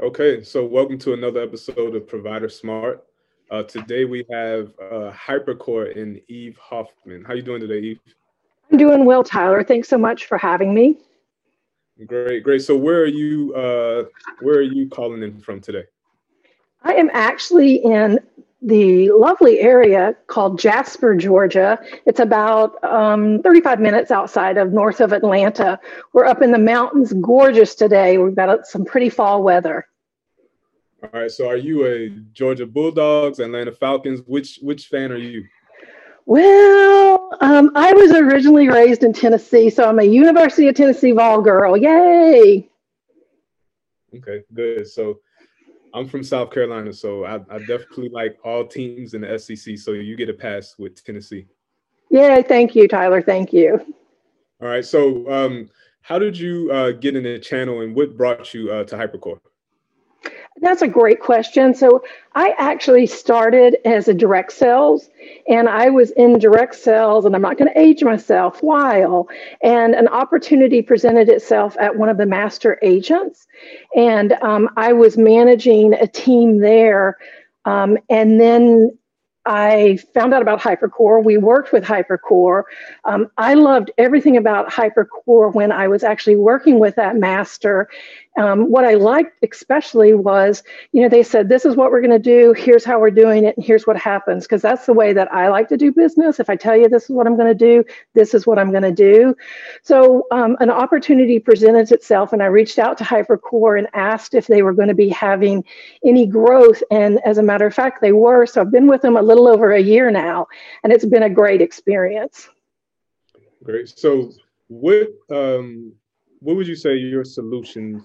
Okay, so welcome to another episode of Provider Smart. Today we have HyperCore and Eve Hoffman. How are you doing today, Eve? I'm doing well, Tyler. Thanks so much for having me. Great, great. So where are you calling in from today? I am actually in the lovely area called Jasper, Georgia. It's about 35 minutes outside of north of Atlanta. We're up in the mountains, gorgeous today. We've got some pretty fall weather. All right, so are you a Georgia Bulldogs, Atlanta Falcons? Which fan are you? Well, I was originally raised in Tennessee, so I'm a University of Tennessee Vol girl. Yay! Okay, good. So I'm from South Carolina, so I definitely like all teams in the SEC, so you get a pass with Tennessee. Yeah, thank you, Tyler. Thank you. All right, so how did you get in the channel, and what brought you to HyperCore? That's a great question. So I actually started as a direct sales, and I was in direct sales, and I'm not going to age myself, while an opportunity presented itself at one of the master agents, and I was managing a team there, and then I found out about HyperCore. We worked with HyperCore. I loved everything about HyperCore when I was actually working with that master. What I liked especially was, you know, they said, this is what we're going to do. Here's how we're doing it. And here's what happens. Because that's the way that I like to do business. If I tell you this is what I'm going to do, this is what I'm going to do. So an opportunity presented itself. And I reached out to HyperCore and asked if they were going to be having any growth. And as a matter of fact, they were. So I've been with them a little over a year now. And it's been a great experience. Great. So what would you say your solutions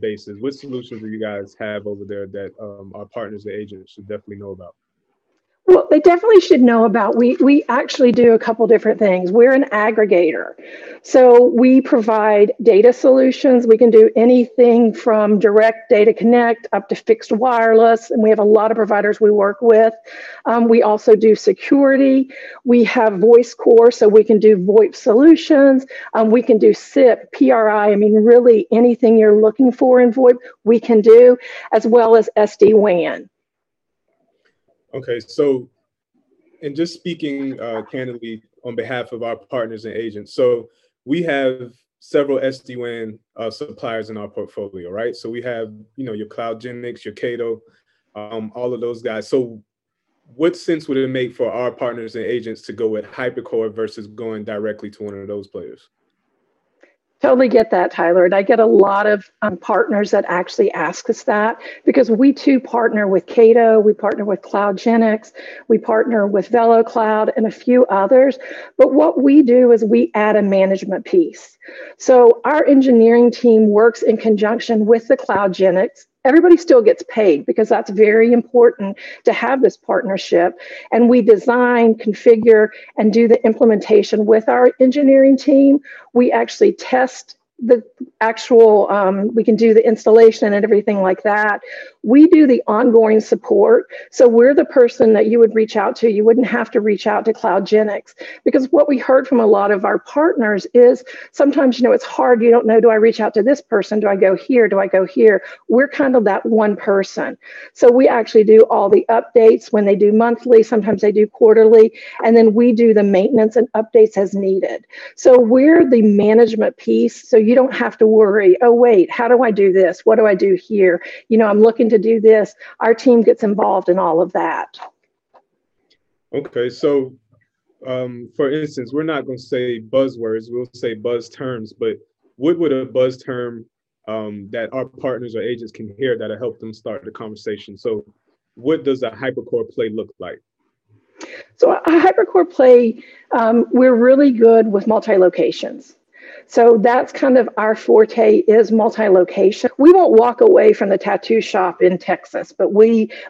basis? What solutions do you guys have over there that our partners, the agents, should definitely know about? Well, they definitely should know about. We actually do a couple different things. We're an aggregator. So we provide data solutions. We can do anything from direct data connect up to fixed wireless. And we have a lot of providers we work with. We also do security. We have voice core, so we can do VoIP solutions. We can do SIP, PRI. I mean, really anything you're looking for in VoIP, we can do, as well as SD-WAN. Okay, so, and just speaking candidly on behalf of our partners and agents, so we have several SD-WAN suppliers in our portfolio, right? So we have, you know, your CloudGenix, your Cato, all of those guys. So what sense would it make for our partners and agents to go with HyperCore versus going directly to one of those players? Totally get that, Tyler. And I get a lot of partners that actually ask us that, because we too partner with Cato, we partner with CloudGenix, we partner with VeloCloud and a few others. But what we do is we add a management piece. So our engineering team works in conjunction with the CloudGenix. Everybody still gets paid, because that's very important to have this partnership. And we design, configure, and do the implementation with our engineering team. We actually test the actual, we can do the installation and everything like that. We do the ongoing support. So we're the person that you would reach out to. You wouldn't have to reach out to CloudGenix, because what we heard from a lot of our partners is sometimes, you know, it's hard. You don't know, do I reach out to this person? Do I go here? Do I go here? We're kind of that one person. So we actually do all the updates when they do monthly, sometimes they do quarterly, and then we do the maintenance and updates as needed. So we're the management piece. So you don't have to worry, oh, wait, how do I do this? What do I do here? You know, I'm looking to do this. Our team gets involved in all of that. Okay, so for instance, we're not going to say buzzwords, we'll say buzz terms, but what would a buzz term that our partners or agents can hear that'll help them start the conversation? So what does a HyperCore play look like? So a HyperCore play, we're really good with multi-locations. So that's kind of our forte, is multi-location. We won't walk away from the tattoo shop in Texas, but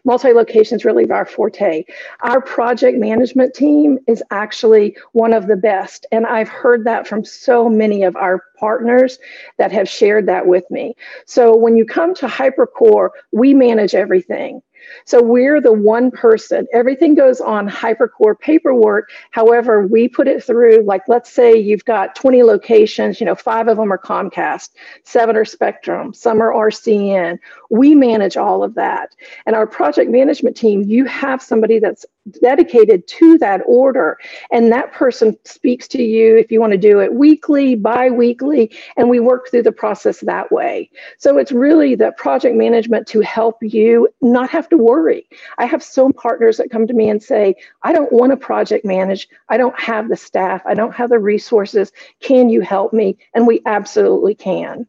multi-location is really our forte. Our project management team is actually one of the best. And I've heard that from so many of our partners that have shared that with me. So when you come to HyperCore, we manage everything. So we're the one person. Everything goes on HyperCore paperwork. However, we put it through, like, let's say you've got 20 locations, 5 of them are Comcast, 7 are Spectrum, some are RCN. We manage all of that. And our project management team, you have somebody that's dedicated to that order. And that person speaks to you if you want to do it weekly, bi-weekly, and we work through the process that way. So it's really the project management to help you not have to worry. I have some partners that come to me and say, I don't want to project manage. I don't have the staff. I don't have the resources. Can you help me? And we absolutely can.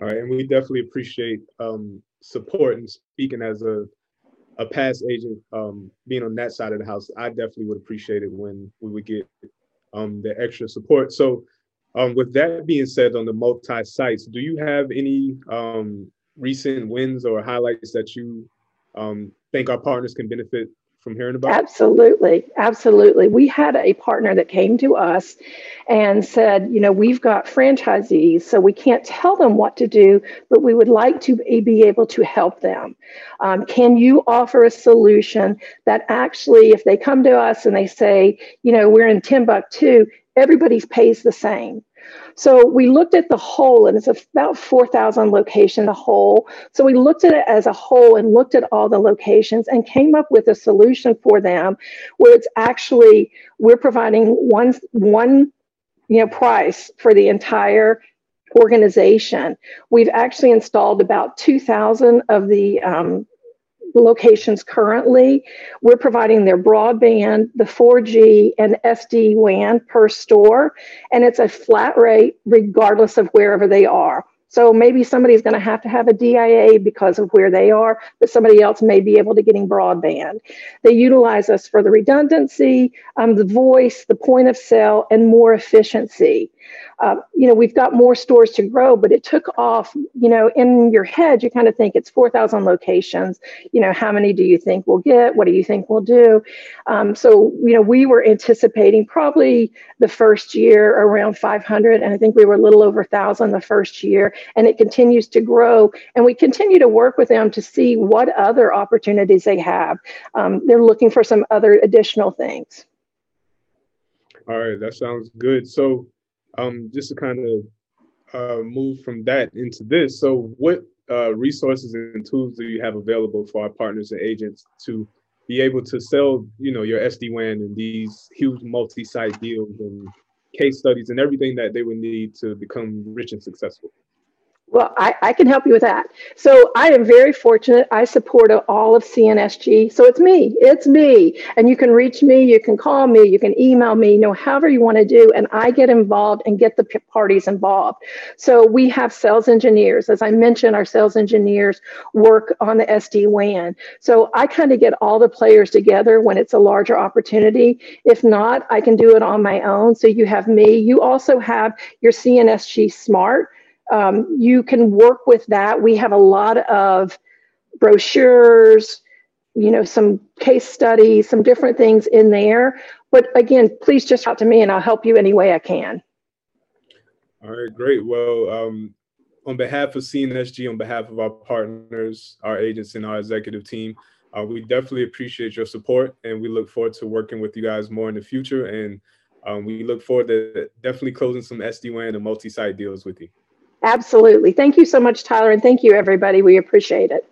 All right. And we definitely appreciate support and speaking as a past agent, being on that side of the house. I definitely would appreciate it when we would get the extra support. So with that being said, on the multi-sites, do you have any recent wins or highlights that you think our partners can benefit from hearing about? Absolutely. Absolutely. We had a partner that came to us and said, we've got franchisees, so we can't tell them what to do, but we would like to be able to help them. Can you offer a solution that actually, if they come to us and they say, we're in Timbuktu, everybody pays the same. So we looked at the whole, and it's about 4,000 locations a whole. So we looked at it as a whole and looked at all the locations and came up with a solution for them where it's actually, we're providing one price for the entire organization. We've actually installed about 2,000 of the locations currently. We're providing their broadband, the 4G, and SD-WAN per store, and it's a flat rate regardless of wherever they are. So maybe somebody's going to have a DIA because of where they are, but somebody else may be able to getting broadband. They utilize us for the redundancy, the voice, the point of sale, and more efficiency. We've got more stores to grow, but it took off, in your head, you kind of think it's 4,000 locations. How many do you think we'll get? What do you think we'll do? We were anticipating probably the first year around 500, and I think we were a little over 1,000 the first year, and it continues to grow. And we continue to work with them to see what other opportunities they have. They're looking for some other additional things. All right. That sounds good. So, just to kind of move from that into this, so what resources and tools do you have available for our partners and agents to be able to sell, your SD-WAN and these huge multi-site deals and case studies and everything that they would need to become rich and successful? Well, I can help you with that. So I am very fortunate. I support all of CNSG. So it's me. And you can reach me, you can call me, you can email me, however you want to do. And I get involved and get the parties involved. So we have sales engineers. As I mentioned, our sales engineers work on the SD-WAN. So I kind of get all the players together when it's a larger opportunity. If not, I can do it on my own. So you have me. You also have your CNSG Smart. You can work with that. We have a lot of brochures, some case studies, some different things in there. But again, please just talk to me and I'll help you any way I can. All right, great. Well, on behalf of CNSG, on behalf of our partners, our agents, and our executive team, we definitely appreciate your support and we look forward to working with you guys more in the future. And we look forward to definitely closing some SD-WAN and multi-site deals with you. Absolutely. Thank you so much, Tyler. And thank you, everybody. We appreciate it.